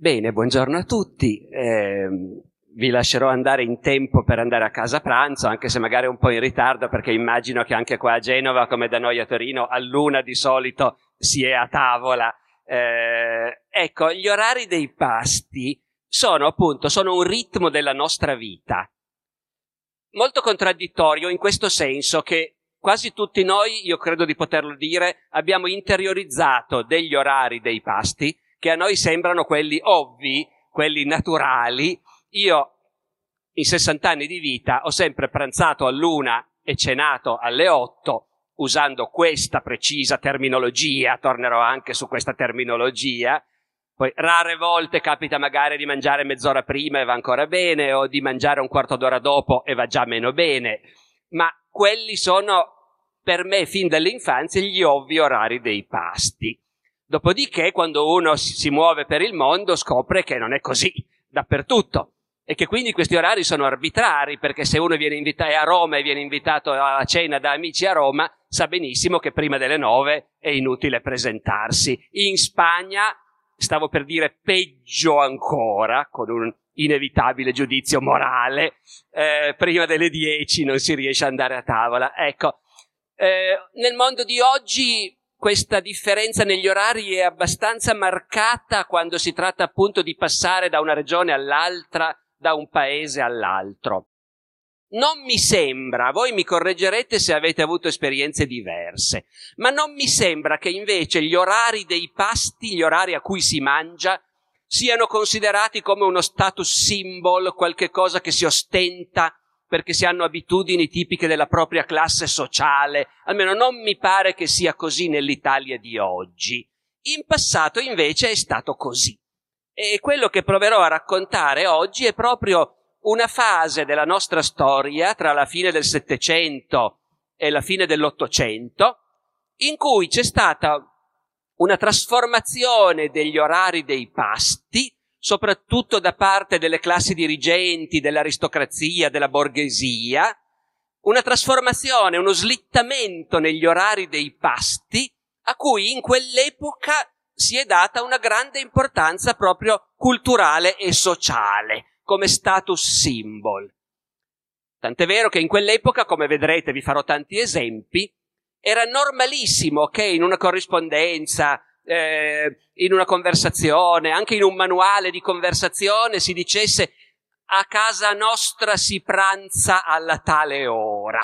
Bene, buongiorno a tutti. Vi lascerò andare in tempo per andare a casa a pranzo, anche se magari un po' in ritardo, perché immagino che anche qua a Genova, come da noi a Torino, all'una di solito si è a tavola. Ecco, gli orari dei pasti sono un ritmo della nostra vita, molto contraddittorio, in questo senso che quasi tutti noi, io credo di poterlo dire, abbiamo interiorizzato degli orari dei pasti che a noi sembrano quelli ovvi, quelli naturali. Io in 60 anni di vita ho sempre pranzato all'una e cenato alle 8, usando questa precisa terminologia, tornerò anche su questa terminologia. Poi rare volte capita magari di mangiare mezz'ora prima e va ancora bene, o di mangiare un quarto d'ora dopo e va già meno bene, ma quelli sono per me fin dall'infanzia gli ovvi orari dei pasti. Dopodiché quando uno si muove per il mondo scopre che non è così dappertutto e che quindi questi orari sono arbitrari, perché se uno è a Roma e viene invitato a cena da amici a Roma, sa benissimo che prima delle 9 è inutile presentarsi. In Spagna, stavo per dire peggio ancora, con un inevitabile giudizio morale, prima delle 10 non si riesce ad andare a tavola. Ecco, nel mondo di oggi questa differenza negli orari è abbastanza marcata quando si tratta appunto di passare da una regione all'altra, da un paese all'altro. Non mi sembra, voi mi correggerete se avete avuto esperienze diverse, ma non mi sembra che invece gli orari dei pasti, gli orari a cui si mangia, siano considerati come uno status symbol, qualche cosa che si ostenta perché si hanno abitudini tipiche della propria classe sociale. Almeno non mi pare che sia così nell'Italia di oggi. In passato invece è stato così. E quello che proverò a raccontare oggi è proprio una fase della nostra storia tra la fine del Settecento e la fine dell'Ottocento, in cui c'è stata una trasformazione degli orari dei pasti, soprattutto da parte delle classi dirigenti, dell'aristocrazia, della borghesia, una trasformazione, uno slittamento negli orari dei pasti, a cui in quell'epoca si è data una grande importanza proprio culturale e sociale, come status symbol. Tant'è vero che in quell'epoca, come vedrete, vi farò tanti esempi, era normalissimo che in una corrispondenza, in una conversazione, anche in un manuale di conversazione si dicesse a casa nostra si pranza alla tale ora,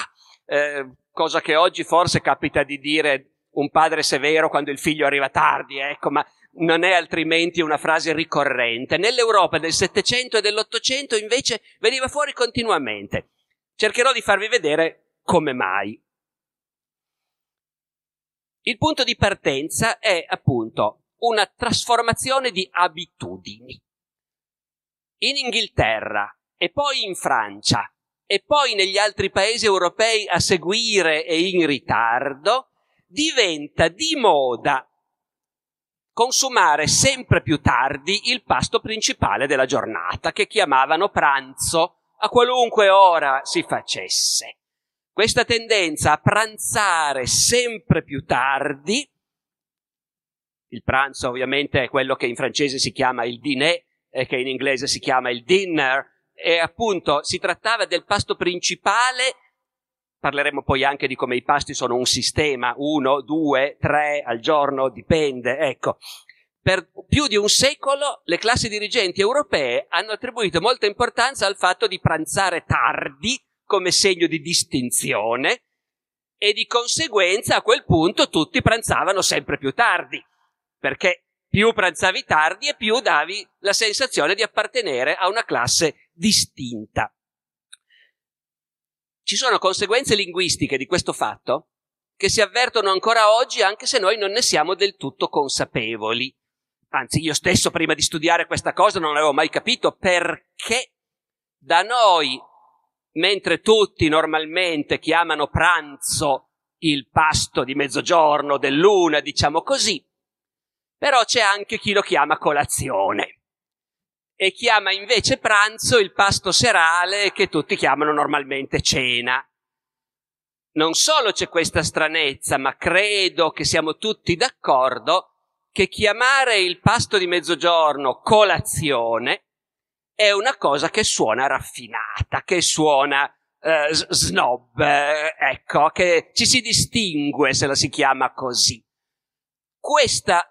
cosa che oggi forse capita di dire un padre severo quando il figlio arriva tardi, ecco, ma non è altrimenti una frase ricorrente. Nell'Europa del Settecento e dell'Ottocento invece veniva fuori continuamente. Cercherò di farvi vedere come mai. Il punto di partenza è appunto una trasformazione di abitudini. In Inghilterra e poi in Francia e poi negli altri paesi europei a seguire e in ritardo diventa di moda consumare sempre più tardi il pasto principale della giornata, che chiamavano pranzo a qualunque ora si facesse. Questa tendenza a pranzare sempre più tardi, il pranzo ovviamente è quello che in francese si chiama il dîner e che in inglese si chiama il dinner, e appunto si trattava del pasto principale. Parleremo poi anche di come i pasti sono un sistema, 1, 2, 3 al giorno, dipende, ecco. Per più di un secolo le classi dirigenti europee hanno attribuito molta importanza al fatto di pranzare tardi come segno di distinzione, e di conseguenza a quel punto tutti pranzavano sempre più tardi, perché più pranzavi tardi e più davi la sensazione di appartenere a una classe distinta. Ci sono conseguenze linguistiche di questo fatto che si avvertono ancora oggi anche se noi non ne siamo del tutto consapevoli. Anzi, io stesso prima di studiare questa cosa non avevo mai capito perché da noi, mentre tutti normalmente chiamano pranzo il pasto di mezzogiorno, dell'una, diciamo così, però c'è anche chi lo chiama colazione e chiama invece pranzo il pasto serale che tutti chiamano normalmente cena. Non solo c'è questa stranezza, ma credo che siamo tutti d'accordo che chiamare il pasto di mezzogiorno colazione è una cosa che suona raffinata, che suona snob, ecco, che ci si distingue se la si chiama così. Questa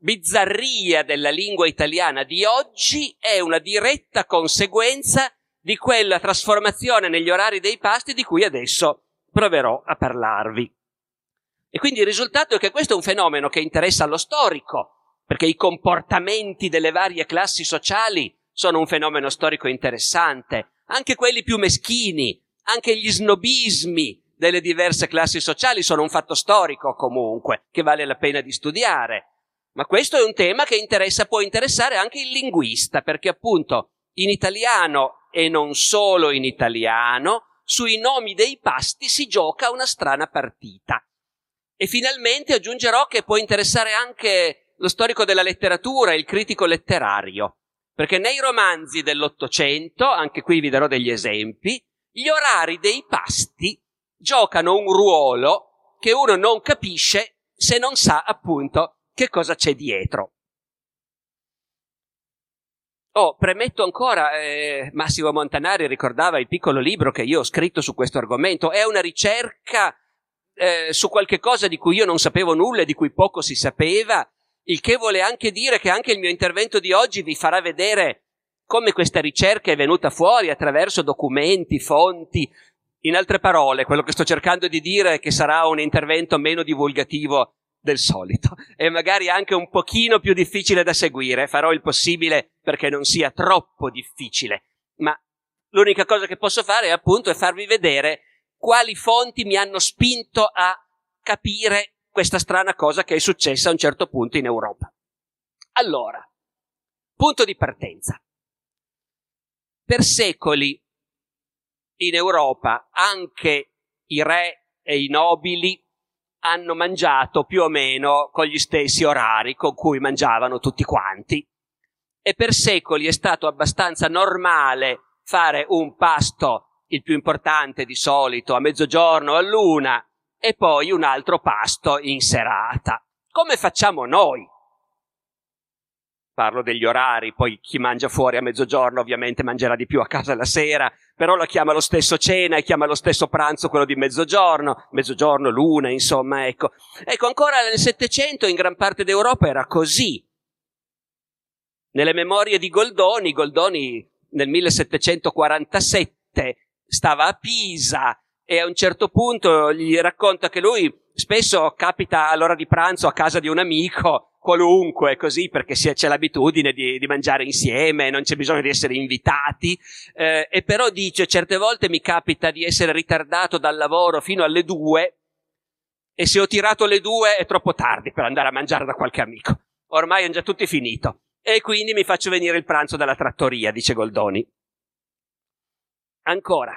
bizzarria della lingua italiana di oggi è una diretta conseguenza di quella trasformazione negli orari dei pasti di cui adesso proverò a parlarvi. E quindi il risultato è che questo è un fenomeno che interessa allo storico, perché i comportamenti delle varie classi sociali sono un fenomeno storico interessante, anche quelli più meschini, anche gli snobismi delle diverse classi sociali sono un fatto storico comunque, che vale la pena di studiare. Ma questo è un tema che interessa, può interessare anche il linguista, perché appunto in italiano e non solo in italiano, sui nomi dei pasti si gioca una strana partita. E finalmente aggiungerò che può interessare anche lo storico della letteratura, il critico letterario, perché nei romanzi dell'Ottocento, anche qui vi darò degli esempi, gli orari dei pasti giocano un ruolo che uno non capisce se non sa appunto che cosa c'è dietro. Oh, premetto ancora, Massimo Montanari ricordava il piccolo libro che io ho scritto su questo argomento, è una ricerca su qualche cosa di cui io non sapevo nulla e di cui poco si sapeva, il che vuole anche dire che anche il mio intervento di oggi vi farà vedere come questa ricerca è venuta fuori attraverso documenti, fonti. In altre parole, quello che sto cercando di dire è che sarà un intervento meno divulgativo del solito e magari anche un pochino più difficile da seguire. Farò il possibile perché non sia troppo difficile, ma l'unica cosa che posso fare appunto è farvi vedere quali fonti mi hanno spinto a capire questa strana cosa che è successa a un certo punto in Europa. Allora, punto di partenza. Per secoli in Europa anche i re e i nobili hanno mangiato più o meno con gli stessi orari con cui mangiavano tutti quanti e per secoli è stato abbastanza normale fare un pasto, il più importante di solito, a mezzogiorno, all'una, e poi un altro pasto in serata. Come facciamo noi? Parlo degli orari, poi chi mangia fuori a mezzogiorno ovviamente mangerà di più a casa la sera, però la chiama lo stesso cena e chiama lo stesso pranzo quello di mezzogiorno, l'una, insomma, ecco. Ecco, ancora nel Settecento in gran parte d'Europa era così. Nelle memorie di Goldoni nel 1747 stava a Pisa e a un certo punto gli racconta che lui spesso capita all'ora di pranzo a casa di un amico qualunque, così, perché c'è l'abitudine di mangiare insieme, non c'è bisogno di essere invitati, e però dice certe volte mi capita di essere ritardato dal lavoro fino alle 2 e se ho tirato le 2 è troppo tardi per andare a mangiare da qualche amico, ormai è già tutto finito e quindi mi faccio venire il pranzo dalla trattoria, dice Goldoni. Ancora,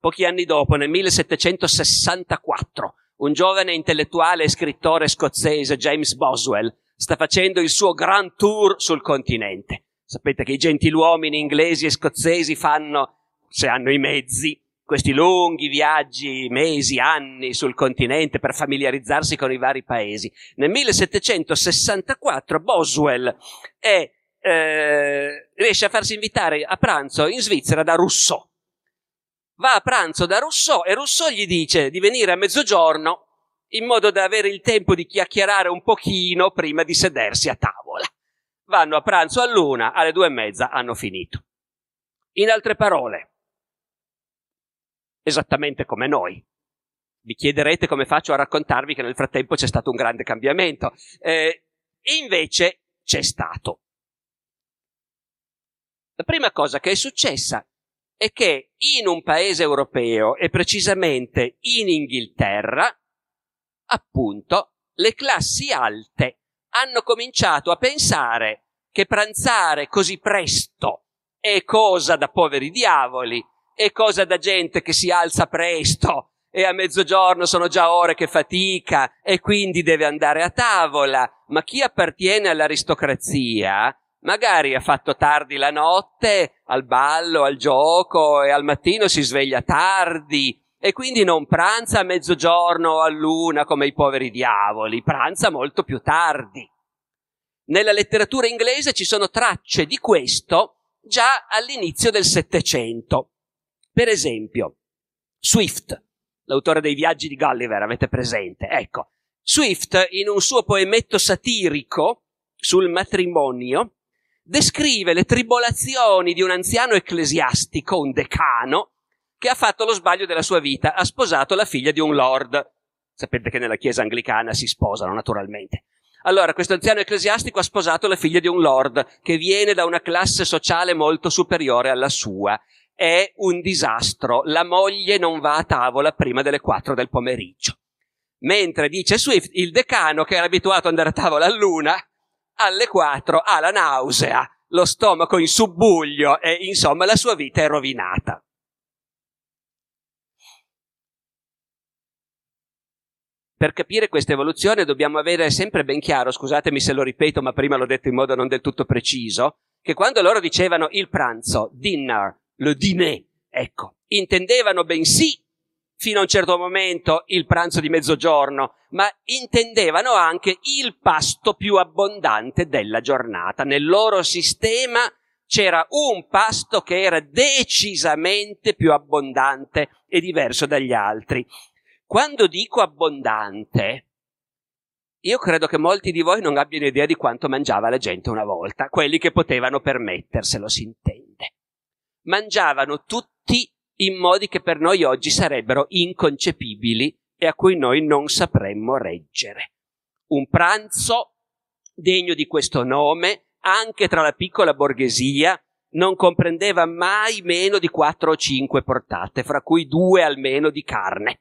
pochi anni dopo, nel 1764, un giovane intellettuale e scrittore scozzese, James Boswell, sta facendo il suo grand tour sul continente. Sapete che i gentiluomini inglesi e scozzesi fanno, se hanno i mezzi, questi lunghi viaggi, mesi, anni sul continente per familiarizzarsi con i vari paesi. Nel 1764 Boswell riesce a farsi invitare a pranzo in Svizzera da Rousseau. Va a pranzo da Rousseau e Rousseau gli dice di venire a mezzogiorno in modo da avere il tempo di chiacchierare un pochino prima di sedersi a tavola. Vanno a pranzo all'una, alle 2:30 hanno finito. In altre parole, esattamente come noi. Vi chiederete come faccio a raccontarvi che nel frattempo c'è stato un grande cambiamento. E invece c'è stato. La prima cosa che è successa è che in un paese europeo e precisamente in Inghilterra appunto, le classi alte hanno cominciato a pensare che pranzare così presto è cosa da poveri diavoli, è cosa da gente che si alza presto e a mezzogiorno sono già ore che fatica e quindi deve andare a tavola. Ma chi appartiene all'aristocrazia magari ha fatto tardi la notte al ballo, al gioco, e al mattino si sveglia tardi e quindi non pranza a mezzogiorno o all'una come i poveri diavoli, pranza molto più tardi. Nella letteratura inglese ci sono tracce di questo già all'inizio del Settecento. Per esempio, Swift, l'autore dei Viaggi di Gulliver, avete presente? Ecco, Swift in un suo poemetto satirico sul matrimonio descrive le tribolazioni di un anziano ecclesiastico, un decano, che ha fatto lo sbaglio della sua vita, ha sposato la figlia di un lord. Sapete che nella chiesa anglicana si sposano, naturalmente. Allora, questo anziano ecclesiastico ha sposato la figlia di un lord che viene da una classe sociale molto superiore alla sua. È un disastro, la moglie non va a tavola prima delle 4 del pomeriggio. Mentre, dice Swift, il decano, che era abituato ad andare a tavola all'una, alle 4 ha la nausea, lo stomaco in subbuglio e insomma la sua vita è rovinata. Per capire questa evoluzione dobbiamo avere sempre ben chiaro, scusatemi se lo ripeto ma prima l'ho detto in modo non del tutto preciso, che quando loro dicevano il pranzo, dinner, le dîner, ecco, intendevano bensì fino a un certo momento il pranzo di mezzogiorno, ma intendevano anche il pasto più abbondante della giornata. Nel loro sistema c'era un pasto che era decisamente più abbondante e diverso dagli altri. Quando dico abbondante, io credo che molti di voi non abbiano idea di quanto mangiava la gente una volta, quelli che potevano permetterselo, si intende. Mangiavano tutti in modi che per noi oggi sarebbero inconcepibili e a cui noi non sapremmo reggere. Un pranzo degno di questo nome, anche tra la piccola borghesia, non comprendeva mai meno di 4 o 5 portate, fra cui 2 almeno di carne.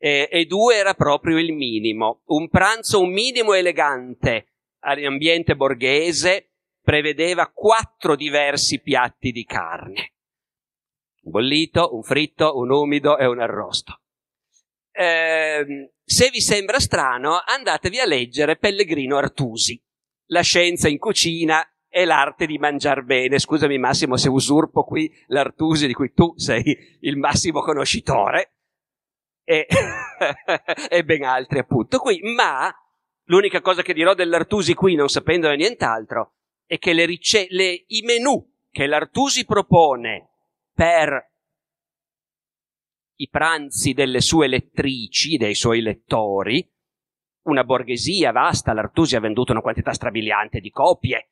E 2 era proprio il minimo. Un pranzo, un minimo elegante all'ambiente borghese, prevedeva 4 diversi piatti di carne. Un bollito, un fritto, un umido e un arrosto. Se vi sembra strano, andatevi a leggere Pellegrino Artusi, La scienza in cucina e l'arte di mangiar bene. Scusami Massimo se usurpo qui l'Artusi di cui tu sei il massimo conoscitore e ben altri appunto qui, ma l'unica cosa che dirò dell'Artusi qui, non sapendone nient'altro, è che i menù che l'Artusi propone per i pranzi delle sue lettrici, dei suoi lettori, una borghesia vasta, l'Artusi ha venduto una quantità strabiliante di copie,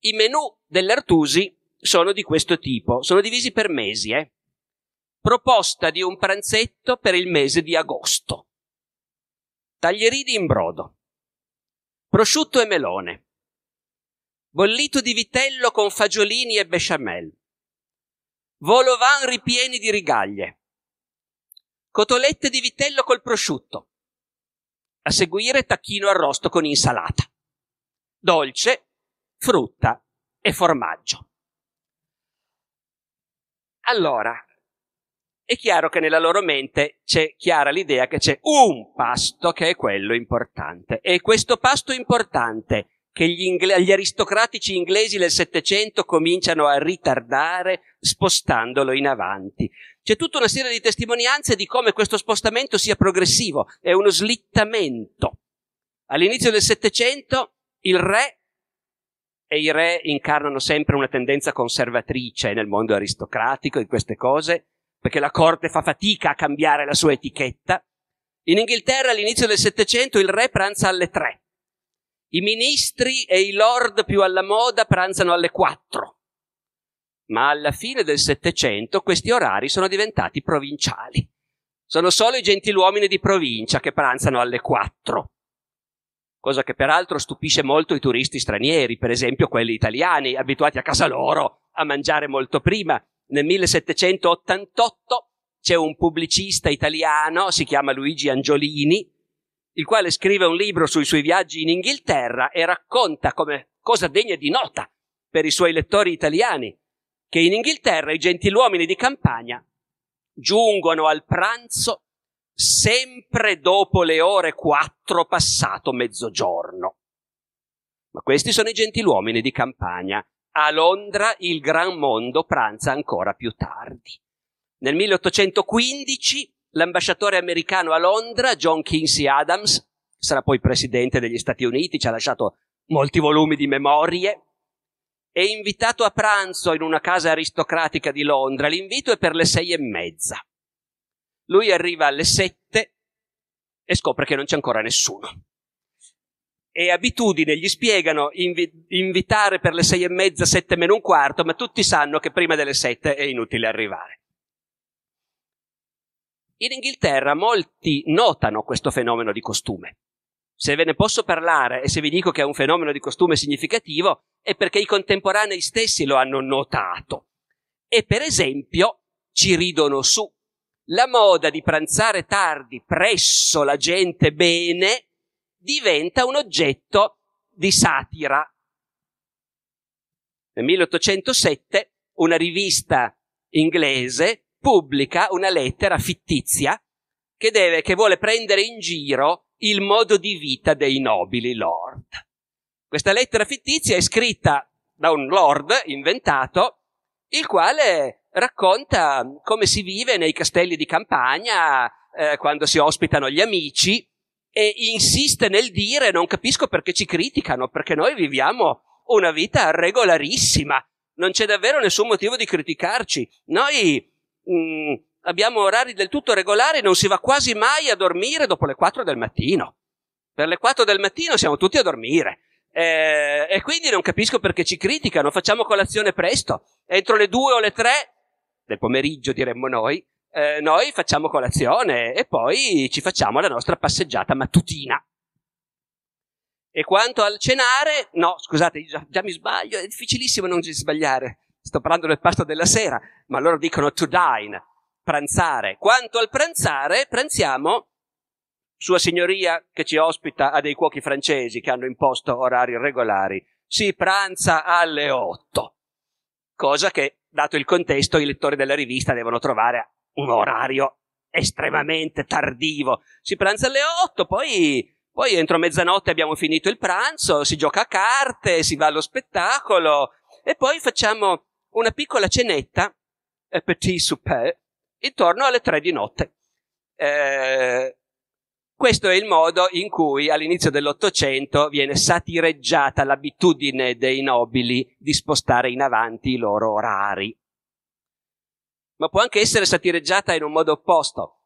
i menù dell'Artusi sono di questo tipo, sono divisi per mesi, proposta di un pranzetto per il mese di agosto, taglierini in brodo, prosciutto e melone, bollito di vitello con fagiolini e besciamel, volo van ripieni di rigaglie, cotolette di vitello col prosciutto, a seguire tacchino arrosto con insalata, dolce, frutta e formaggio. Allora, è chiaro che nella loro mente c'è chiara l'idea che c'è un pasto che è quello importante, e questo pasto importante che gli aristocratici inglesi del Settecento cominciano a ritardare spostandolo in avanti. C'è tutta una serie di testimonianze di come questo spostamento sia progressivo, è uno slittamento. All'inizio del Settecento il re, e i re incarnano sempre una tendenza conservatrice nel mondo aristocratico di queste cose, perché la corte fa fatica a cambiare la sua etichetta. In Inghilterra all'inizio del Settecento il re pranza alle 3. I ministri e i lord più alla moda pranzano alle 4, ma alla fine del Settecento questi orari sono diventati provinciali. Sono solo i gentiluomini di provincia che pranzano alle 4, cosa che peraltro stupisce molto i turisti stranieri, per esempio quelli italiani, abituati a casa loro a mangiare molto prima. Nel 1788 c'è un pubblicista italiano, si chiama Luigi Angiolini, il quale scrive un libro sui suoi viaggi in Inghilterra e racconta come cosa degna di nota per i suoi lettori italiani che in Inghilterra i gentiluomini di campagna giungono al pranzo sempre dopo le ore 4 passato mezzogiorno. Ma questi sono i gentiluomini di campagna. A Londra il gran mondo pranza ancora più tardi. Nel 1815 l'ambasciatore americano a Londra, John Quincy Adams, sarà poi presidente degli Stati Uniti, ci ha lasciato molti volumi di memorie, è invitato a pranzo in una casa aristocratica di Londra. L'invito è per le 6:30. Lui arriva alle 7 e scopre che non c'è ancora nessuno. E abitudine, gli spiegano invitare per le 6:30, 7:45, ma tutti sanno che prima delle 7 è inutile arrivare. In Inghilterra molti notano questo fenomeno di costume. Se ve ne posso parlare e se vi dico che è un fenomeno di costume significativo è perché i contemporanei stessi lo hanno notato. E per esempio ci ridono su. La moda di pranzare tardi presso la gente bene diventa un oggetto di satira. Nel 1807 una rivista inglese pubblica una lettera fittizia che vuole prendere in giro il modo di vita dei nobili lord. Questa lettera fittizia è scritta da un lord inventato, il quale racconta come si vive nei castelli di campagna quando si ospitano gli amici e insiste nel dire: non capisco perché ci criticano, perché noi viviamo una vita regolarissima, non c'è davvero nessun motivo di criticarci, noi abbiamo orari del tutto regolari, non si va quasi mai a dormire dopo le 4 del mattino. Per le 4 del mattino siamo tutti a dormire. E quindi non capisco perché ci criticano, facciamo colazione presto. Entro le 2 o le 3 del pomeriggio, diremmo noi facciamo colazione e poi ci facciamo la nostra passeggiata mattutina. E quanto al cenare, no, scusate, già mi sbaglio, è difficilissimo non sbagliare. Sto parlando del pasto della sera, ma loro dicono to dine, pranzare. Quanto al pranzare, pranziamo, sua signoria che ci ospita ha dei cuochi francesi che hanno imposto orari regolari, si pranza alle 8, cosa che, dato il contesto, i lettori della rivista devono trovare un orario estremamente tardivo. Si pranza alle 8, poi entro mezzanotte abbiamo finito il pranzo, si gioca a carte, si va allo spettacolo e poi facciamo una piccola cenetta, petit souper, intorno alle 3 di notte. Questo è il modo in cui all'inizio dell'Ottocento viene satireggiata l'abitudine dei nobili di spostare in avanti i loro orari. Ma può anche essere satireggiata in un modo opposto.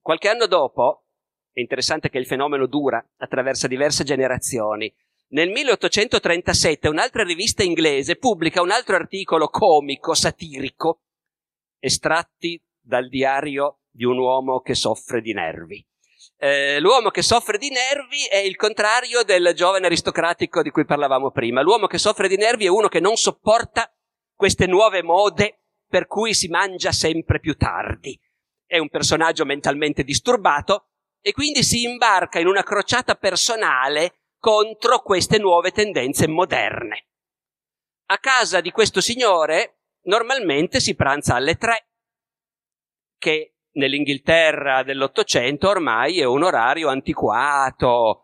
Qualche anno dopo, è interessante che il fenomeno dura, attraversa diverse generazioni. Nel 1837 un'altra rivista inglese pubblica un altro articolo comico, satirico, estratti dal diario di un uomo che soffre di nervi. L'uomo che soffre di nervi è il contrario del giovane aristocratico di cui parlavamo prima. L'uomo che soffre di nervi è uno che non sopporta queste nuove mode per cui si mangia sempre più tardi. È un personaggio mentalmente disturbato e quindi si imbarca in una crociata personale contro queste nuove tendenze moderne. A casa di questo signore normalmente si pranza alle 3, che nell'Inghilterra dell'Ottocento ormai è un orario antiquato.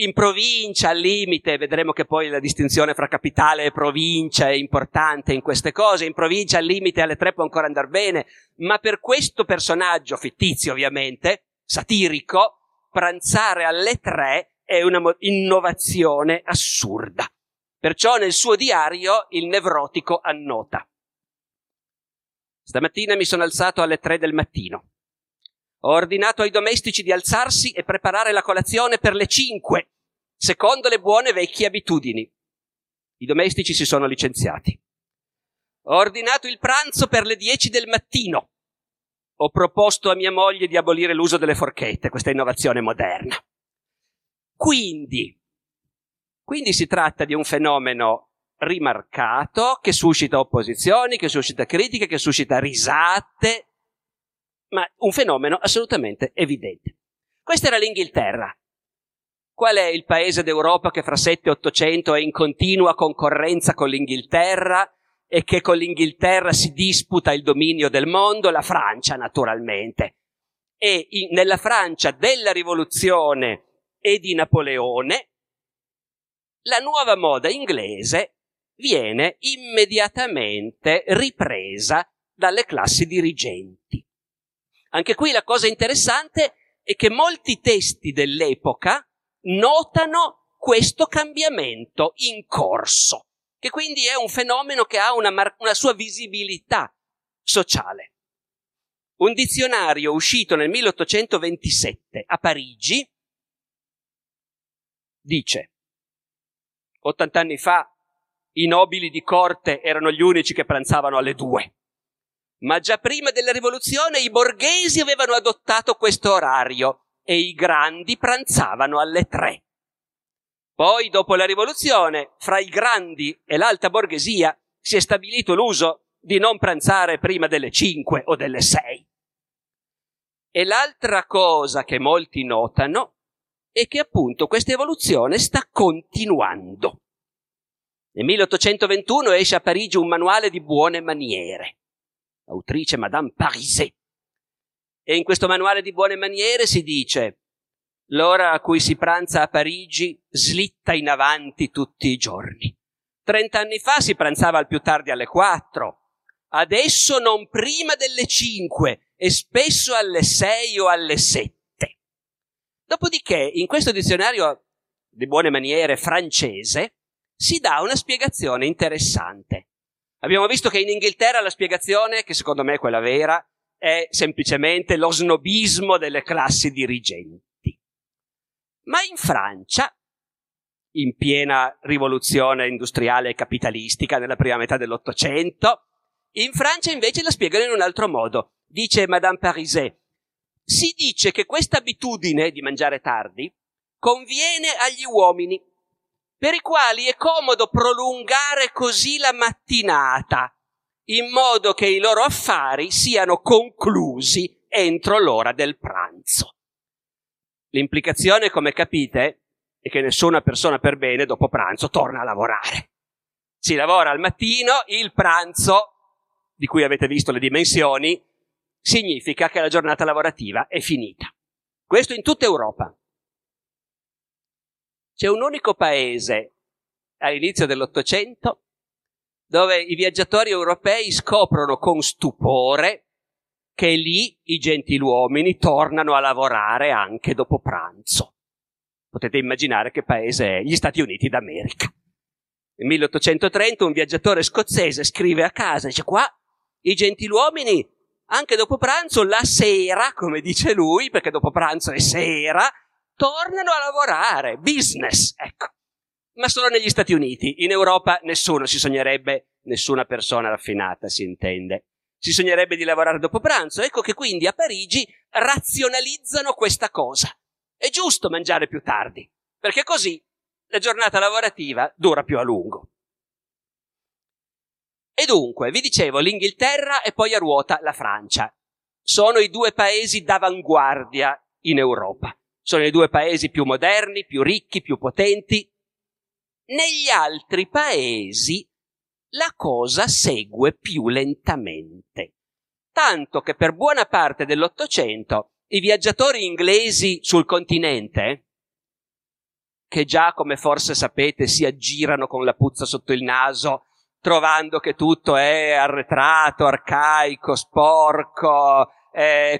In provincia, al limite, vedremo che poi la distinzione fra capitale e provincia è importante in queste cose, in provincia al limite alle 3 può ancora andar bene, ma per questo personaggio fittizio ovviamente, satirico, pranzare alle 3 è una innovazione assurda. Perciò nel suo diario il nevrotico annota: stamattina mi sono alzato alle 3 del mattino. Ho ordinato ai domestici di alzarsi e preparare la colazione per le 5, secondo le buone vecchie abitudini. I domestici si sono licenziati. Ho ordinato il pranzo per le 10 del mattino. Ho proposto a mia moglie di abolire l'uso delle forchette, questa innovazione moderna. Quindi si tratta di un fenomeno rimarcato che suscita opposizioni, che suscita critiche, che suscita risate, ma un fenomeno assolutamente evidente. Questa era l'Inghilterra. Qual è il paese d'Europa che fra 7 e 800 è in continua concorrenza con l'Inghilterra e che con l'Inghilterra si disputa il dominio del mondo? La Francia, naturalmente. E nella Francia della Rivoluzione e di Napoleone la nuova moda inglese viene immediatamente ripresa dalle classi dirigenti. Anche qui la cosa interessante è che molti testi dell'epoca notano questo cambiamento in corso, che quindi è un fenomeno che ha una sua visibilità sociale. Un dizionario uscito nel 1827 a Parigi dice: 80 anni fa i nobili di corte erano gli unici che pranzavano alle 2, ma già prima della rivoluzione i borghesi avevano adottato questo orario e i grandi pranzavano alle 3. Poi, dopo la rivoluzione, fra i grandi e l'alta borghesia si è stabilito l'uso di non pranzare prima delle 5 o delle 6. E l'altra cosa che molti notano è che appunto questa evoluzione sta continuando. Nel 1821 esce a Parigi un manuale di buone maniere, autrice Madame Pariset, e in questo manuale di buone maniere si dice: l'ora a cui si pranza a Parigi slitta in avanti tutti i giorni. 30 anni fa si pranzava al più tardi alle 4, adesso non prima delle 5 e spesso alle 6 o alle 7. Dopodiché, in questo dizionario di buone maniere francese si dà una spiegazione interessante. Abbiamo visto che in Inghilterra la spiegazione, che secondo me è quella vera, è semplicemente lo snobismo delle classi dirigenti. Ma in Francia, in piena rivoluzione industriale e capitalistica nella prima metà dell'Ottocento, in Francia invece la spiegano in un altro modo. Dice Madame Pariset: si dice che questa abitudine di mangiare tardi conviene agli uomini, per i quali è comodo prolungare così la mattinata, in modo che i loro affari siano conclusi entro l'ora del pranzo. L'implicazione, come capite, è che nessuna persona per bene dopo pranzo torna a lavorare. Si lavora al mattino, il pranzo, di cui avete visto le dimensioni, significa che la giornata lavorativa è finita. Questo in tutta Europa. C'è un unico paese all'inizio dell'Ottocento dove i viaggiatori europei scoprono con stupore che lì i gentiluomini tornano a lavorare anche dopo pranzo. Potete immaginare che paese è: gli Stati Uniti d'America. Nel 1830 un viaggiatore scozzese scrive a casa e dice: qua i gentiluomini anche dopo pranzo, la sera, come dice lui, perché dopo pranzo è sera, tornano a lavorare, business, ecco. Ma solo negli Stati Uniti. In Europa nessuno si sognerebbe, nessuna persona raffinata si intende, si sognerebbe di lavorare dopo pranzo. Ecco che quindi a Parigi razionalizzano questa cosa. È giusto mangiare più tardi, perché così la giornata lavorativa dura più a lungo. E dunque, vi dicevo, l'Inghilterra e poi a ruota la Francia. Sono i due paesi d'avanguardia in Europa. Sono i due paesi più moderni, più ricchi, più potenti. Negli altri paesi la cosa segue più lentamente, tanto che per buona parte dell'Ottocento i viaggiatori inglesi sul continente, che già, come forse sapete, si aggirano con la puzza sotto il naso, trovando che tutto è arretrato, arcaico, sporco,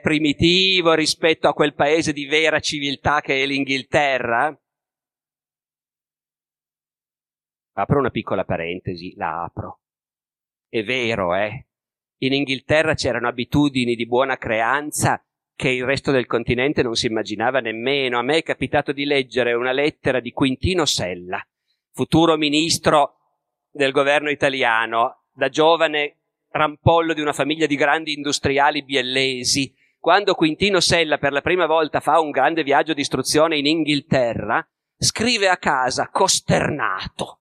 primitivo rispetto a quel paese di vera civiltà che è l'Inghilterra. Apro una piccola parentesi, la apro. È vero, in Inghilterra c'erano abitudini di buona creanza che il resto del continente non si immaginava nemmeno. A me è capitato di leggere una lettera di Quintino Sella, futuro ministro del governo italiano, da giovane rampollo di una famiglia di grandi industriali biellesi. Quando Quintino Sella per la prima volta fa un grande viaggio di istruzione in Inghilterra, scrive a casa costernato: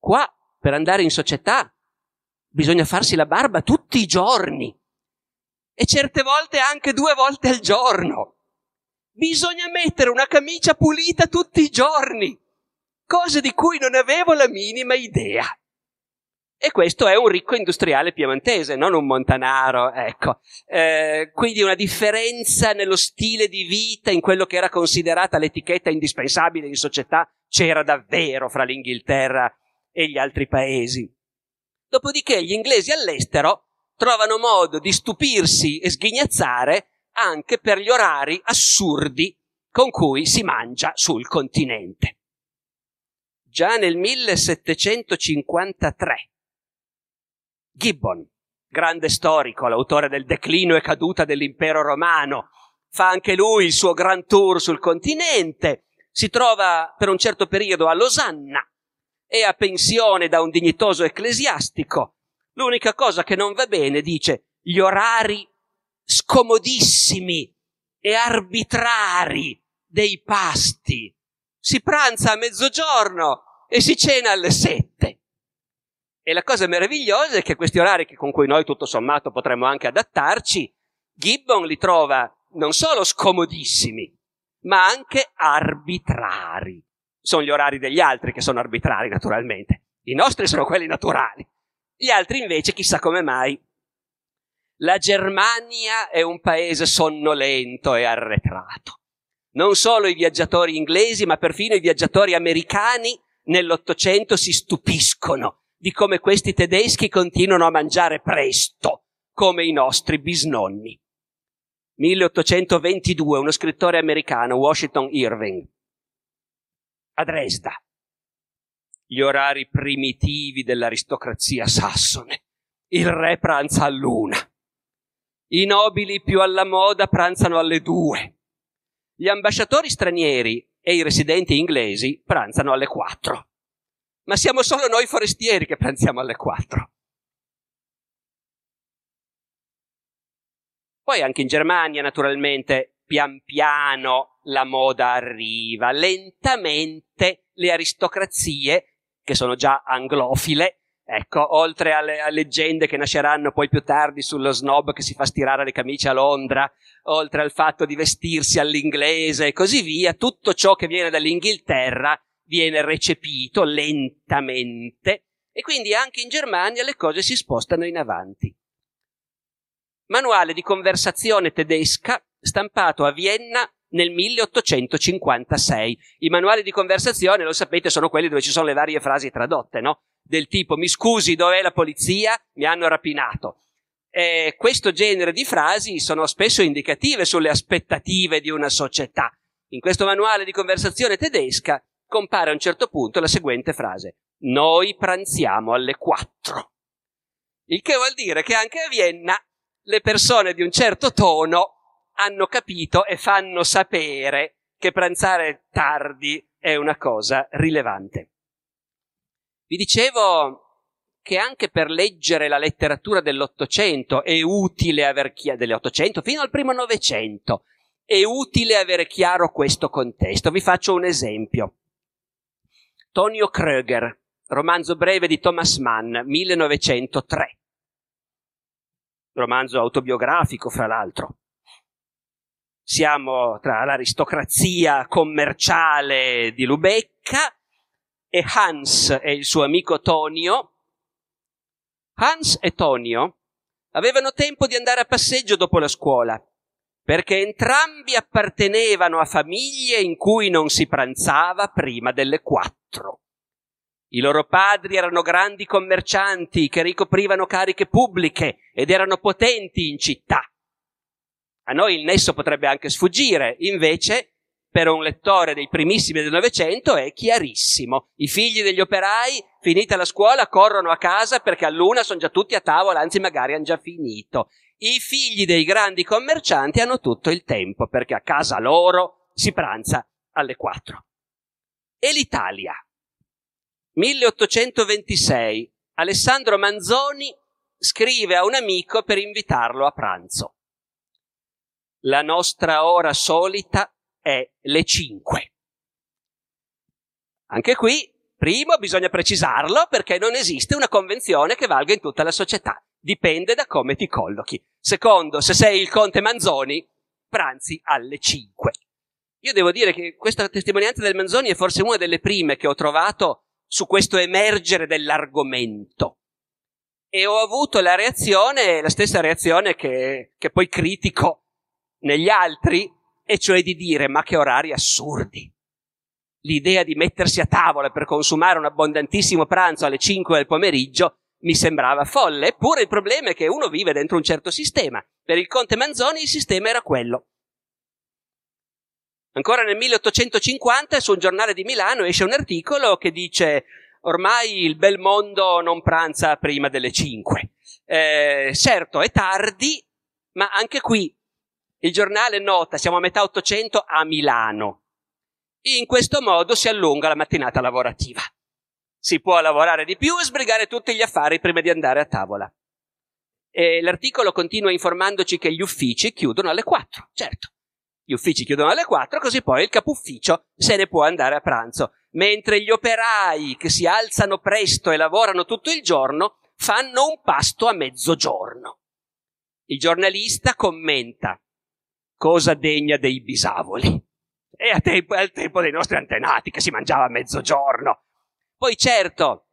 qua per andare in società bisogna farsi la barba tutti i giorni e certe volte anche 2 volte al giorno. Bisogna mettere una camicia pulita tutti i giorni, cosa di cui non avevo la minima idea. E questo è un ricco industriale piemontese, non un montanaro, ecco. Quindi una differenza nello stile di vita, in quello che era considerata l'etichetta indispensabile in società, c'era davvero fra l'Inghilterra e gli altri paesi. Dopodiché gli inglesi all'estero trovano modo di stupirsi e sghignazzare anche per gli orari assurdi con cui si mangia sul continente. Già nel 1753 Gibbon, grande storico, l'autore del Declino e caduta dell'impero romano, fa anche lui il suo grand tour sul continente, si trova per un certo periodo a Losanna, è a pensione da un dignitoso ecclesiastico. L'unica cosa che non va bene, dice, gli orari scomodissimi e arbitrari dei pasti. Si pranza a mezzogiorno e si cena alle 7. E la cosa meravigliosa è che questi orari, che con cui noi tutto sommato potremmo anche adattarci, Gibbon li trova non solo scomodissimi, ma anche arbitrari. Sono gli orari degli altri che sono arbitrari, naturalmente. I nostri sono quelli naturali. Gli altri invece, chissà come mai. La Germania è un paese sonnolento e arretrato. Non solo i viaggiatori inglesi, ma perfino i viaggiatori americani nell'Ottocento si stupiscono di come questi tedeschi continuano a mangiare presto, come i nostri bisnonni. 1822, uno scrittore americano, Washington Irving, a Dresda. Gli orari primitivi dell'aristocrazia sassone. Il re pranza all'una. I nobili più alla moda pranzano alle 2. Gli ambasciatori stranieri e i residenti inglesi pranzano alle 4. Ma siamo solo noi forestieri che pranziamo alle 4. Poi anche in Germania, naturalmente, pian piano la moda arriva. Lentamente le aristocrazie, che sono già anglofile, ecco, oltre a leggende che nasceranno poi più tardi sullo snob che si fa stirare le camicie a Londra, oltre al fatto di vestirsi all'inglese e così via, tutto ciò che viene dall'Inghilterra viene recepito lentamente e quindi anche in Germania le cose si spostano in avanti. Manuale di conversazione tedesca stampato a Vienna nel 1856. I manuali di conversazione, lo sapete, sono quelli dove ci sono le varie frasi tradotte, no? Del tipo, mi scusi, dov'è la polizia? Mi hanno rapinato. Questo genere di frasi sono spesso indicative sulle aspettative di una società. In questo manuale di conversazione tedesca compare a un certo punto la seguente frase: noi pranziamo alle 4. Il che vuol dire che anche a Vienna le persone di un certo tono hanno capito e fanno sapere che pranzare tardi è una cosa rilevante. Vi dicevo che anche per leggere la letteratura dell'Ottocento è utile aver chiaro, dell'Ottocento fino al primo Novecento, è utile avere chiaro questo contesto. Vi faccio un esempio. Tonio Kröger, romanzo breve di Thomas Mann, 1903. Romanzo autobiografico, fra l'altro. Siamo tra l'aristocrazia commerciale di Lubecca e Hans e il suo amico Tonio. Hans e Tonio avevano tempo di andare a passeggio dopo la scuola, perché entrambi appartenevano a famiglie in cui non si pranzava prima delle 4. I loro padri erano grandi commercianti che ricoprivano cariche pubbliche ed erano potenti in città. A noi il nesso potrebbe anche sfuggire, invece per un lettore dei primissimi del Novecento è chiarissimo. I figli degli operai, finita la scuola, corrono a casa perché all'una sono già tutti a tavola, anzi magari hanno già finito. I figli dei grandi commercianti hanno tutto il tempo, perché a casa loro si pranza alle 4. E l'Italia. 1826. Alessandro Manzoni scrive a un amico per invitarlo a pranzo. La nostra ora solita è le 5. Anche qui, primo, bisogna precisarlo, perché non esiste una convenzione che valga in tutta la società. Dipende da come ti collochi. Secondo, se sei il conte Manzoni, pranzi alle 5. Io devo dire che questa testimonianza del Manzoni è forse una delle prime che ho trovato su questo emergere dell'argomento. E ho avuto la reazione, la stessa reazione che poi critico negli altri, e cioè di dire: ma che orari assurdi! L'idea di mettersi a tavola per consumare un abbondantissimo pranzo alle 5 del pomeriggio mi sembrava folle, eppure il problema è che uno vive dentro un certo sistema. Per il conte Manzoni il sistema era quello. Ancora nel 1850 su un giornale di Milano esce un articolo che dice: ormai il bel mondo non pranza prima delle 5. Certo, è tardi, ma anche qui il giornale nota, siamo a metà 800 a Milano. In questo modo si allunga la mattinata lavorativa. Si può lavorare di più e sbrigare tutti gli affari prima di andare a tavola. E l'articolo continua informandoci che gli uffici chiudono alle 4, certo. Gli uffici chiudono alle 4, così poi il capufficio se ne può andare a pranzo, mentre gli operai che si alzano presto e lavorano tutto il giorno fanno un pasto a mezzogiorno. Il giornalista commenta: cosa degna dei bisavoli. E al tempo dei nostri antenati che si mangiava a mezzogiorno. Poi certo,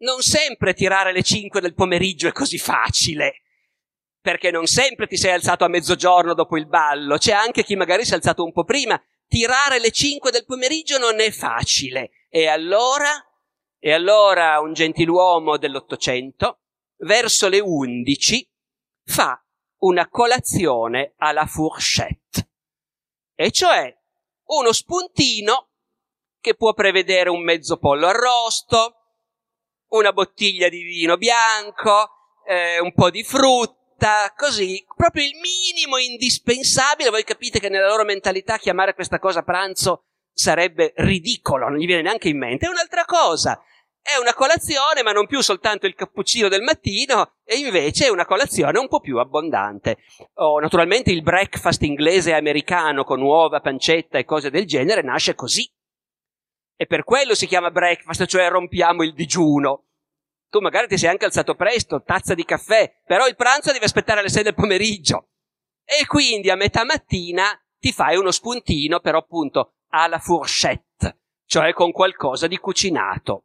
non sempre tirare le 5 del pomeriggio è così facile, perché non sempre ti sei alzato a mezzogiorno dopo il ballo, c'è anche chi magari si è alzato un po' prima. Tirare le 5 del pomeriggio non è facile. E allora un gentiluomo dell'Ottocento, verso le 11, fa una colazione alla fourchette, e cioè uno spuntino che può prevedere un mezzo pollo arrosto, una bottiglia di vino bianco, un po' di frutta, così, proprio il minimo indispensabile. Voi capite che nella loro mentalità chiamare questa cosa pranzo sarebbe ridicolo, non gli viene neanche in mente. È un'altra cosa, è una colazione, ma non più soltanto il cappuccino del mattino, e invece è una colazione un po' più abbondante. Naturalmente il breakfast inglese e americano con uova, pancetta e cose del genere nasce così. E per quello si chiama breakfast, cioè rompiamo il digiuno. Tu magari ti sei anche alzato presto, tazza di caffè, però il pranzo deve aspettare alle 6 del pomeriggio. E quindi a metà mattina ti fai uno spuntino, però appunto alla fourchette, cioè con qualcosa di cucinato.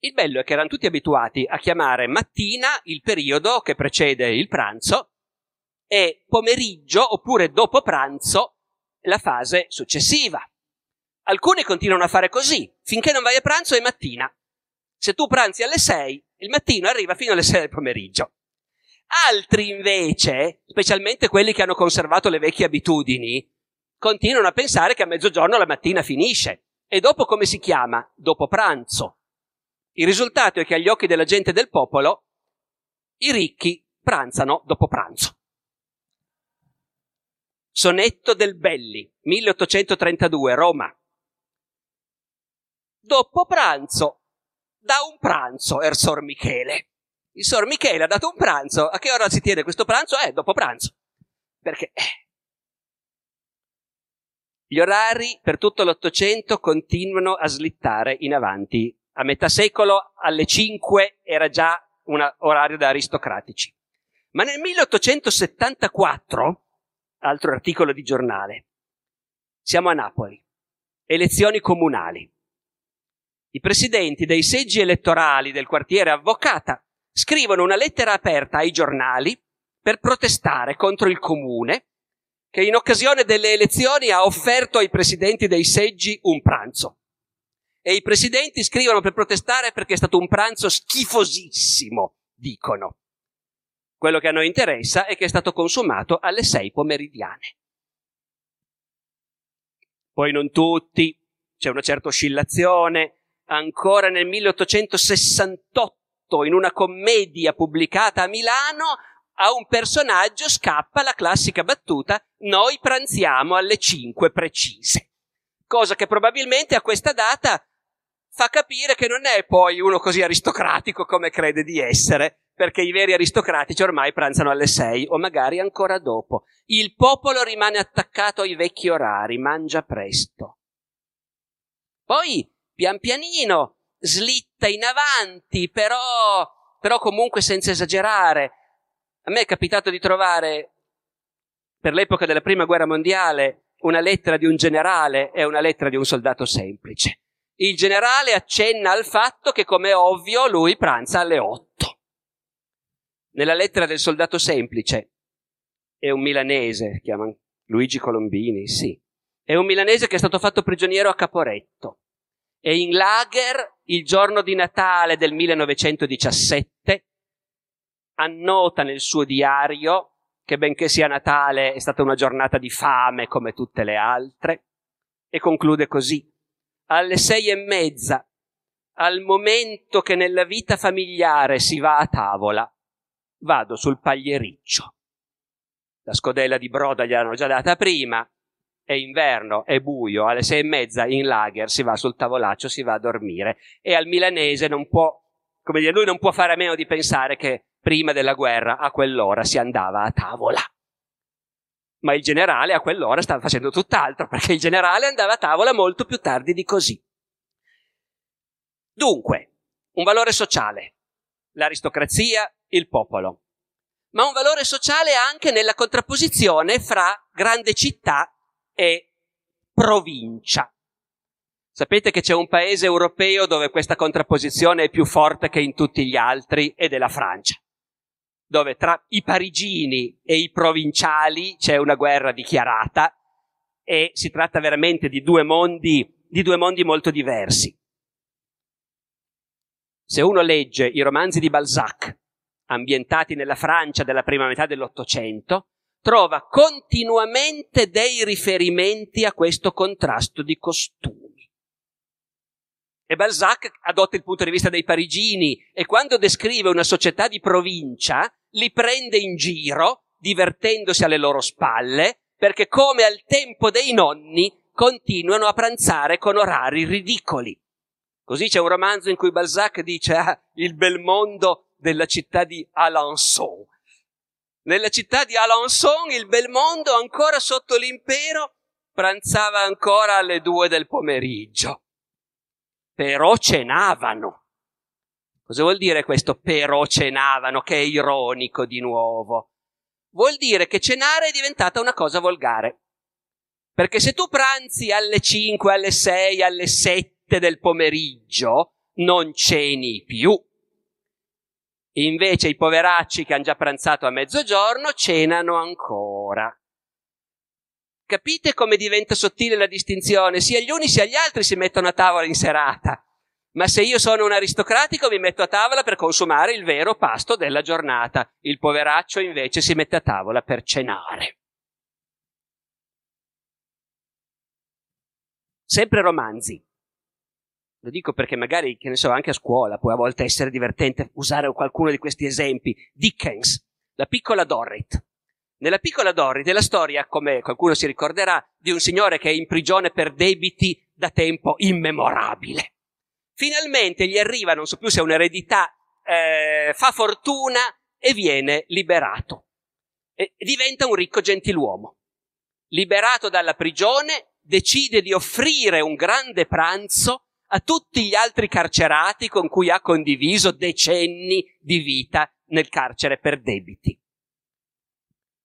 Il bello è che erano tutti abituati a chiamare mattina il periodo che precede il pranzo e pomeriggio oppure dopo pranzo la fase successiva. Alcuni continuano a fare così, finché non vai a pranzo è mattina. Se tu pranzi alle 6, il mattino arriva fino alle 6 del pomeriggio. Altri invece, specialmente quelli che hanno conservato le vecchie abitudini, continuano a pensare che a mezzogiorno la mattina finisce. E dopo come si chiama? Dopo pranzo. Il risultato è che agli occhi della gente del popolo i ricchi pranzano dopo pranzo. Sonetto del Belli, 1832, Roma. Dopo pranzo, da un pranzo, er Sor Michele. Il Sor Michele ha dato un pranzo, a che ora si tiene questo pranzo? Dopo pranzo. Perché? Gli orari per tutto l'Ottocento continuano a slittare in avanti. A metà secolo alle 5 era già un orario da aristocratici. Ma nel 1874, altro articolo di giornale, siamo a Napoli, elezioni comunali. I presidenti dei seggi elettorali del quartiere Avvocata scrivono una lettera aperta ai giornali per protestare contro il comune che in occasione delle elezioni ha offerto ai presidenti dei seggi un pranzo. E i presidenti scrivono per protestare perché è stato un pranzo schifosissimo, dicono. Quello che a noi interessa è che è stato consumato alle 6 pomeridiane. Poi non tutti, c'è una certa oscillazione. Ancora nel 1868, in una commedia pubblicata a Milano, a un personaggio scappa la classica battuta «Noi pranziamo alle 5 precise», cosa che probabilmente a questa data fa capire che non è poi uno così aristocratico come crede di essere, perché i veri aristocratici ormai pranzano alle 6 o magari ancora dopo. Il popolo rimane attaccato ai vecchi orari, mangia presto. Poi, pian pianino, slitta in avanti, però comunque senza esagerare. A me è capitato di trovare, per l'epoca della Prima Guerra Mondiale, una lettera di un generale e una lettera di un soldato semplice. Il generale accenna al fatto che, come ovvio, lui pranza alle 8. Nella lettera del soldato semplice, è un milanese, chiamano Luigi Colombini, sì, è un milanese che è stato fatto prigioniero a Caporetto. E in lager, il giorno di Natale del 1917, annota nel suo diario che, benché sia Natale, è stata una giornata di fame come tutte le altre, e conclude così. Alle 6:30, al momento che nella vita familiare si va a tavola, vado sul pagliericcio. La scodella di broda gliel'hanno già data prima, è inverno, è buio, alle 6:30 in lager si va sul tavolaccio, si va a dormire. E al milanese non può, come dire, lui non può fare a meno di pensare che prima della guerra a quell'ora si andava a tavola. Ma il generale a quell'ora stava facendo tutt'altro, perché il generale andava a tavola molto più tardi di così. Dunque, un valore sociale, l'aristocrazia, il popolo, ma un valore sociale anche nella contrapposizione fra grande città e provincia. Sapete che c'è un paese europeo dove questa contrapposizione è più forte che in tutti gli altri, ed è la Francia, dove tra i parigini e i provinciali c'è una guerra dichiarata e si tratta veramente di due mondi molto diversi. Se uno legge i romanzi di Balzac, ambientati nella Francia della prima metà dell'Ottocento, trova continuamente dei riferimenti a questo contrasto di costumi. E Balzac adotta il punto di vista dei parigini e quando descrive una società di provincia, li prende in giro, divertendosi alle loro spalle, perché come al tempo dei nonni continuano a pranzare con orari ridicoli. Così c'è un romanzo in cui Balzac dice il bel mondo della città di Alençon. Nella città di Alençon il bel mondo, ancora sotto l'impero, pranzava ancora alle 14:00, però cenavano. Cosa vuol dire questo però cenavano, che è ironico di nuovo? Vuol dire che cenare è diventata una cosa volgare, perché se tu pranzi alle 5, alle 6, alle 7 del pomeriggio non ceni più. Invece i poveracci che hanno già pranzato a mezzogiorno cenano ancora. Capite come diventa sottile la distinzione? Sia gli uni sia gli altri si mettono a tavola in serata, ma se io sono un aristocratico mi metto a tavola per consumare il vero pasto della giornata, il poveraccio invece si mette a tavola per cenare. Sempre romanzi. Lo dico perché magari, che ne so, anche a scuola può a volte essere divertente usare qualcuno di questi esempi. Dickens, La piccola Dorrit. Nella piccola Dorrit è la storia, come qualcuno si ricorderà, di un signore che è in prigione per debiti da tempo immemorabile. Finalmente gli arriva, non so più se è un'eredità, fa fortuna e viene liberato. E diventa un ricco gentiluomo. Liberato dalla prigione, decide di offrire un grande pranzo a tutti gli altri carcerati con cui ha condiviso decenni di vita nel carcere per debiti.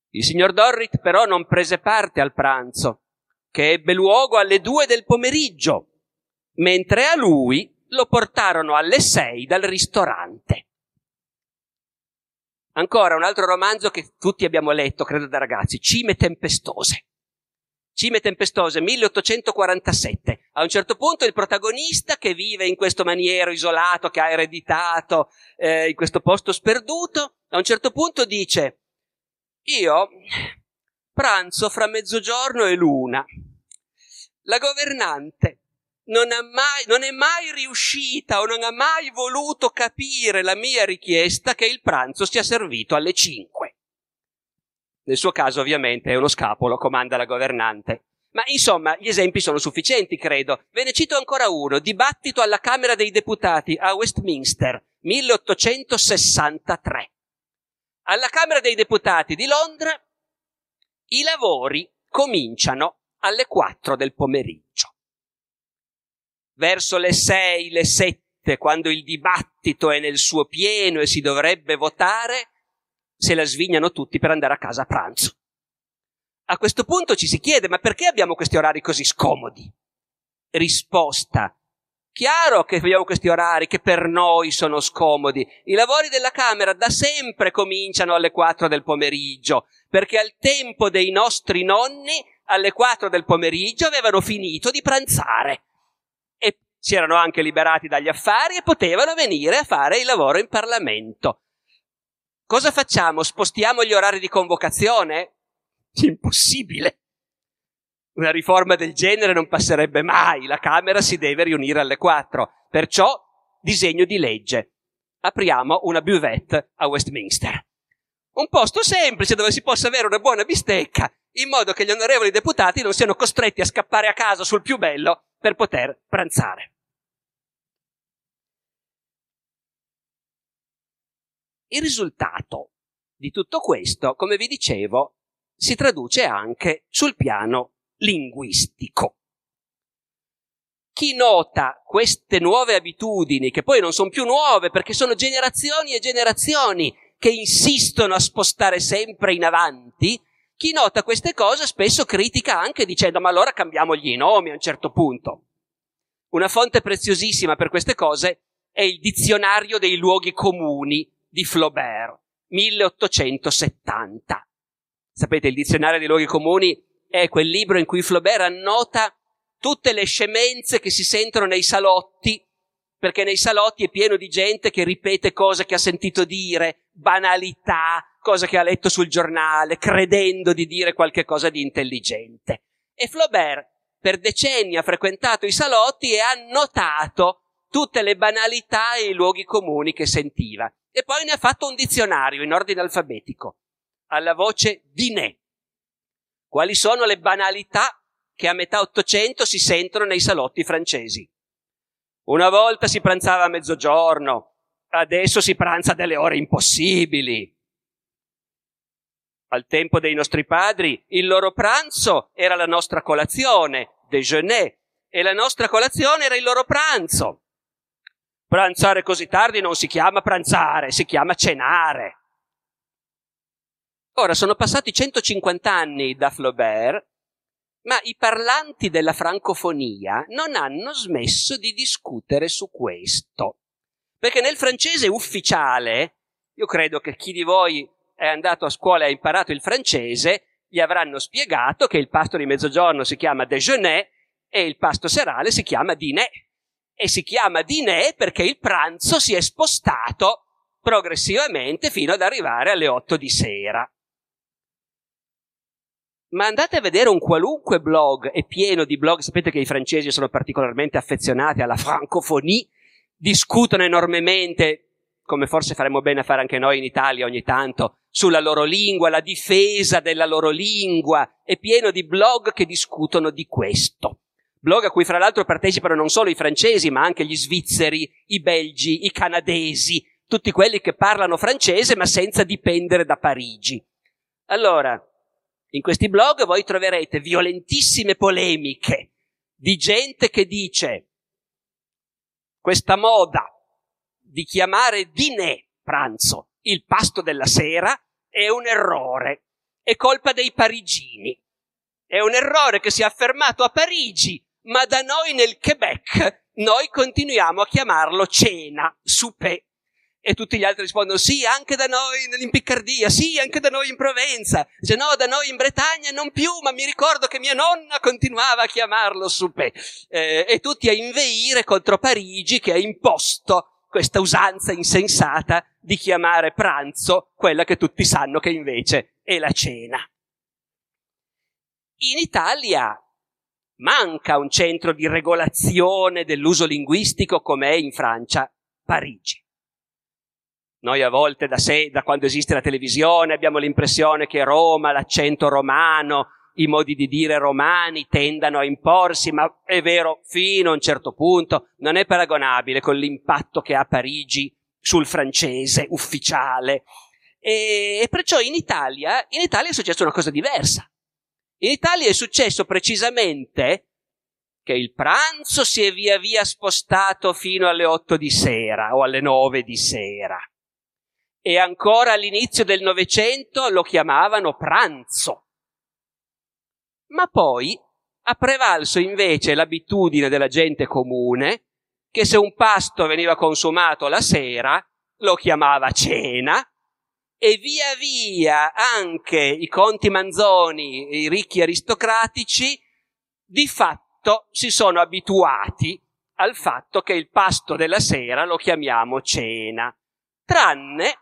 Il signor Dorrit però non prese parte al pranzo, che ebbe luogo alle 14:00, mentre a lui lo portarono alle 6 dal ristorante. Ancora un altro romanzo che tutti abbiamo letto, credo da ragazzi, Cime tempestose. Cime tempestose, 1847. A un certo punto il protagonista, che vive in questo maniero isolato, che ha ereditato in questo posto sperduto, a un certo punto dice: io pranzo fra mezzogiorno e l'una. La governante non è mai riuscita o non ha mai voluto capire la mia richiesta che il pranzo sia servito alle 5. Nel suo caso ovviamente è uno scapolo, comanda la governante. Ma insomma, gli esempi sono sufficienti, credo. Ve ne cito ancora uno. Dibattito alla Camera dei Deputati a Westminster, 1863. Alla Camera dei Deputati di Londra i lavori cominciano alle 4 del pomeriggio. Verso le 6, le 7, quando il dibattito è nel suo pieno e si dovrebbe votare, se la svignano tutti per andare a casa a pranzo. A questo punto ci si chiede, ma perché abbiamo questi orari così scomodi? Risposta: chiaro che abbiamo questi orari che per noi sono scomodi. I lavori della Camera da sempre cominciano alle 4 del pomeriggio, perché al tempo dei nostri nonni alle 4 del pomeriggio avevano finito di pranzare e si erano anche liberati dagli affari e potevano venire a fare il lavoro in Parlamento. Cosa facciamo? Spostiamo gli orari di convocazione? Impossibile. Una riforma del genere non passerebbe mai. La Camera si deve riunire alle 4. Perciò, disegno di legge. Apriamo una buvette a Westminster. Un posto semplice dove si possa avere una buona bistecca, in modo che gli onorevoli deputati non siano costretti a scappare a casa sul più bello per poter pranzare. Il risultato di tutto questo, come vi dicevo, si traduce anche sul piano linguistico. Chi nota queste nuove abitudini, che poi non sono più nuove perché sono generazioni e generazioni che insistono a spostare sempre in avanti, chi nota queste cose spesso critica anche dicendo: ma allora cambiamogli i nomi a un certo punto. Una fonte preziosissima per queste cose è il Dizionario dei luoghi comuni di Flaubert, 1870. Sapete, il Dizionario dei luoghi comuni è quel libro in cui Flaubert annota tutte le scemenze che si sentono nei salotti, perché nei salotti è pieno di gente che ripete cose che ha sentito dire, banalità, cose che ha letto sul giornale, credendo di dire qualche cosa di intelligente. E Flaubert per decenni ha frequentato i salotti e ha annotato tutte le banalità e i luoghi comuni che sentiva. E poi ne ha fatto un dizionario in ordine alfabetico. Alla voce dîner. Quali sono le banalità che a metà Ottocento si sentono nei salotti francesi? Una volta si pranzava a mezzogiorno, adesso si pranza delle ore impossibili. Al tempo dei nostri padri il loro pranzo era la nostra colazione, déjeuner, e la nostra colazione era il loro pranzo. Pranzare così tardi non si chiama pranzare, si chiama cenare. Ora, sono passati 150 anni da Flaubert, ma i parlanti della francofonia non hanno smesso di discutere su questo. Perché nel francese ufficiale, io credo che chi di voi è andato a scuola e ha imparato il francese, gli avranno spiegato che il pasto di mezzogiorno si chiama déjeuner e il pasto serale si chiama dîner. E si chiama dîner perché il pranzo si è spostato progressivamente fino ad arrivare alle 8 di sera. Ma andate a vedere un qualunque blog, è pieno di blog, sapete che i francesi sono particolarmente affezionati alla francophonie, discutono enormemente, come forse faremmo bene a fare anche noi in Italia ogni tanto, sulla loro lingua, la difesa della loro lingua, è pieno di blog che discutono di questo. Blog a cui fra l'altro partecipano non solo i francesi, ma anche gli svizzeri, i belgi, i canadesi, tutti quelli che parlano francese ma senza dipendere da Parigi. Allora, in questi blog voi troverete violentissime polemiche di gente che dice: questa moda di chiamare dîner, pranzo, il pasto della sera è un errore, è colpa dei parigini, è un errore che si è affermato a Parigi, ma da noi nel Québec noi continuiamo a chiamarlo cena, souper. E tutti gli altri rispondono: sì, anche da noi in Piccardia, sì, anche da noi in Provenza, se no da noi in Bretagna non più, ma mi ricordo che mia nonna continuava a chiamarlo souper. E tutti a inveire contro Parigi che ha imposto questa usanza insensata di chiamare pranzo quella che tutti sanno che invece è la cena. In Italia manca un centro di regolazione dell'uso linguistico come è in Francia, Parigi. Noi a volte da quando esiste la televisione abbiamo l'impressione che Roma, l'accento romano, i modi di dire romani tendano a imporsi, ma è vero fino a un certo punto, non è paragonabile con l'impatto che ha Parigi sul francese ufficiale. E perciò in Italia è successa una cosa diversa. In Italia è successo precisamente che il pranzo si è via via spostato fino alle 8 di sera o alle 9 di sera. E ancora all'inizio del Novecento lo chiamavano pranzo. Ma poi ha prevalso invece l'abitudine della gente comune che se un pasto veniva consumato la sera lo chiamava cena, e via via anche i conti Manzoni, i ricchi aristocratici, di fatto si sono abituati al fatto che il pasto della sera lo chiamiamo cena, tranne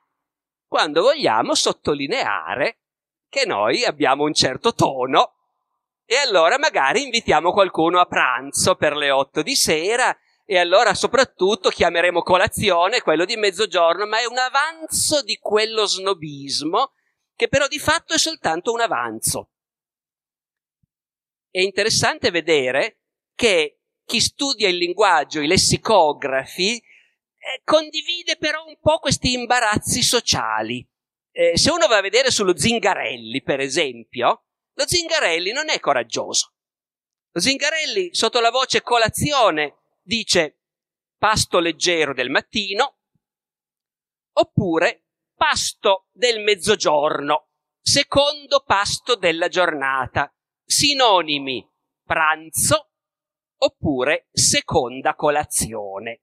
quando vogliamo sottolineare che noi abbiamo un certo tono e allora magari invitiamo qualcuno a pranzo per le 8 di sera e allora soprattutto chiameremo colazione quello di mezzogiorno, ma è un avanzo di quello snobismo che però di fatto è soltanto un avanzo. È interessante vedere che chi studia il linguaggio, i lessicografi, condivide però un po' questi imbarazzi sociali. Se uno va a vedere sullo Zingarelli, per esempio, lo Zingarelli non è coraggioso. Lo Zingarelli, sotto la voce colazione, dice pasto leggero del mattino oppure pasto del mezzogiorno, secondo pasto della giornata, sinonimi pranzo oppure seconda colazione.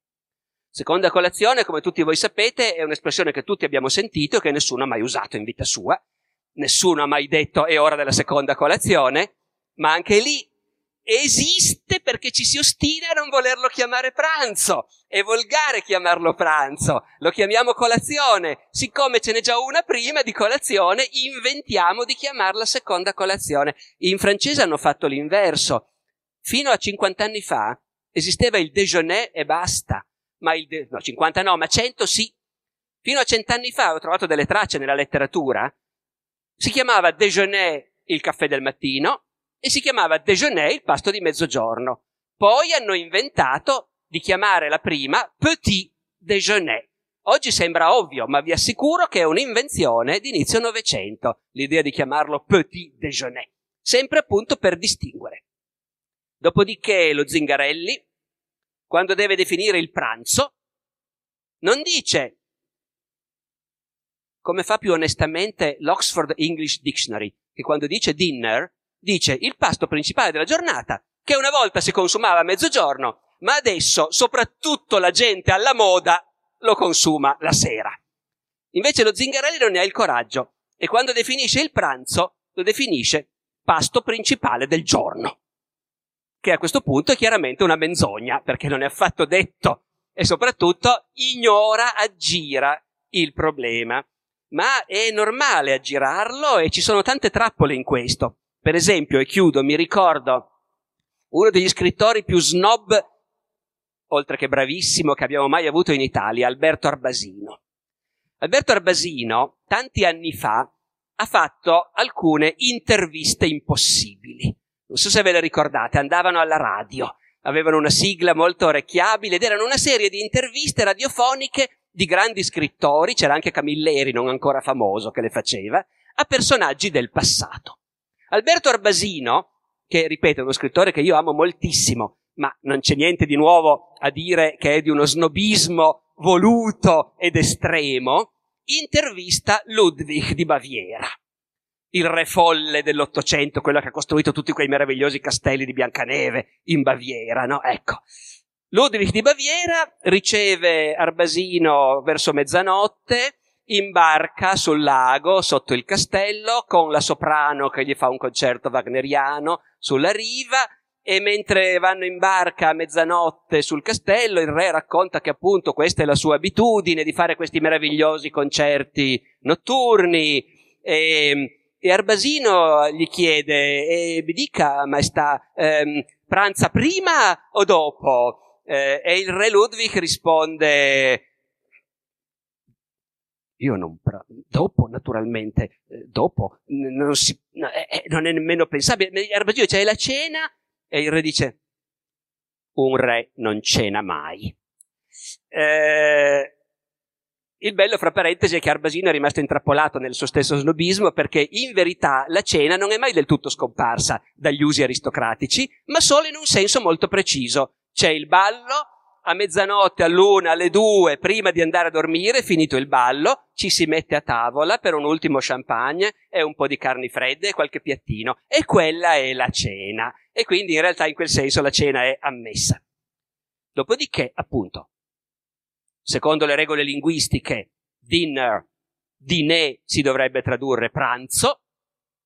Seconda colazione, come tutti voi sapete, è un'espressione che tutti abbiamo sentito e che nessuno ha mai usato in vita sua. Nessuno ha mai detto è ora della seconda colazione, ma anche lì esiste perché ci si ostina a non volerlo chiamare pranzo. È volgare chiamarlo pranzo, lo chiamiamo colazione. Siccome ce n'è già una prima di colazione, inventiamo di chiamarla seconda colazione. In francese hanno fatto l'inverso. Fino a 50 anni fa esisteva il déjeuner e basta. Ma 50 no, ma 100 sì. Fino a 100 anni fa ho trovato delle tracce nella letteratura. Si chiamava déjeuner il caffè del mattino e si chiamava déjeuner il pasto di mezzogiorno. Poi hanno inventato di chiamare la prima petit déjeuner. Oggi sembra ovvio, ma vi assicuro che è un'invenzione di inizio Novecento, l'idea di chiamarlo petit déjeuner, sempre appunto per distinguere. Dopodiché lo Zingarelli, quando deve definire il pranzo, non dice, come fa più onestamente l'Oxford English Dictionary, che quando dice dinner, dice il pasto principale della giornata, che una volta si consumava a mezzogiorno, ma adesso soprattutto la gente alla moda lo consuma la sera. Invece lo Zingarelli non ne ha il coraggio e quando definisce il pranzo lo definisce pasto principale del giorno, che a questo punto è chiaramente una menzogna, perché non è affatto detto e soprattutto ignora, aggira il problema. Ma è normale aggirarlo e ci sono tante trappole in questo. Per esempio, e chiudo, mi ricordo uno degli scrittori più snob, oltre che bravissimo, che abbiamo mai avuto in Italia, Alberto Arbasino. Alberto Arbasino, tanti anni fa, ha fatto alcune interviste impossibili. Non so se ve le ricordate, andavano alla radio, avevano una sigla molto orecchiabile ed erano una serie di interviste radiofoniche di grandi scrittori, c'era anche Camilleri, non ancora famoso, che le faceva, a personaggi del passato. Alberto Arbasino, che ripeto è uno scrittore che io amo moltissimo, ma non c'è niente di nuovo a dire che è di uno snobismo voluto ed estremo, intervista Ludwig di Baviera, il re folle dell'Ottocento, quello che ha costruito tutti quei meravigliosi castelli di Biancaneve in Baviera, no? Ecco. Ludwig di Baviera riceve Arbasino verso mezzanotte, imbarca sul lago sotto il castello con la soprano che gli fa un concerto wagneriano sulla riva, e mentre vanno in barca a mezzanotte sul castello il re racconta che appunto questa è la sua abitudine di fare questi meravigliosi concerti notturni e Arbasino gli chiede, mi dica maestà, pranza prima o dopo? E il re Ludwig risponde Io non, dopo, naturalmente, dopo non, non è nemmeno pensabile. Arbasino dice: è la cena, e il re dice: un re non cena mai. Il bello, fra parentesi, è che Arbasino è rimasto intrappolato nel suo stesso snobismo, perché in verità la cena non è mai del tutto scomparsa dagli usi aristocratici, ma solo in un senso molto preciso. C'è il ballo, a mezzanotte, all'una, alle due, prima di andare a dormire, finito il ballo, ci si mette a tavola per un ultimo champagne e un po' di carni fredde e qualche piattino, e quella è la cena. E quindi in realtà in quel senso la cena è ammessa. Dopodiché, appunto, secondo le regole linguistiche, dinner, dîner si dovrebbe tradurre pranzo,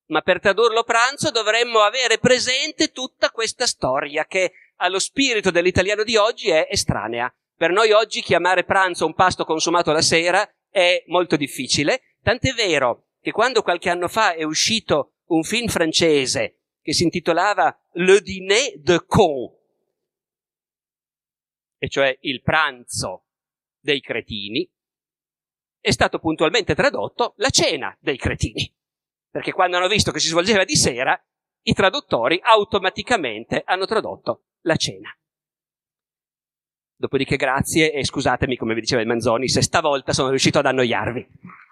ma per tradurlo pranzo dovremmo avere presente tutta questa storia che allo spirito dell'italiano di oggi è estranea. Per noi oggi chiamare pranzo un pasto consumato la sera è molto difficile, tant'è vero che quando qualche anno fa è uscito un film francese che si intitolava Le Dîner de cons, e cioè il pranzo dei cretini, è stato puntualmente tradotto la cena dei cretini, perché quando hanno visto che si svolgeva di sera, i traduttori automaticamente hanno tradotto la cena. Dopodiché grazie e scusatemi, come vi diceva il Manzoni, se stavolta sono riuscito ad annoiarvi.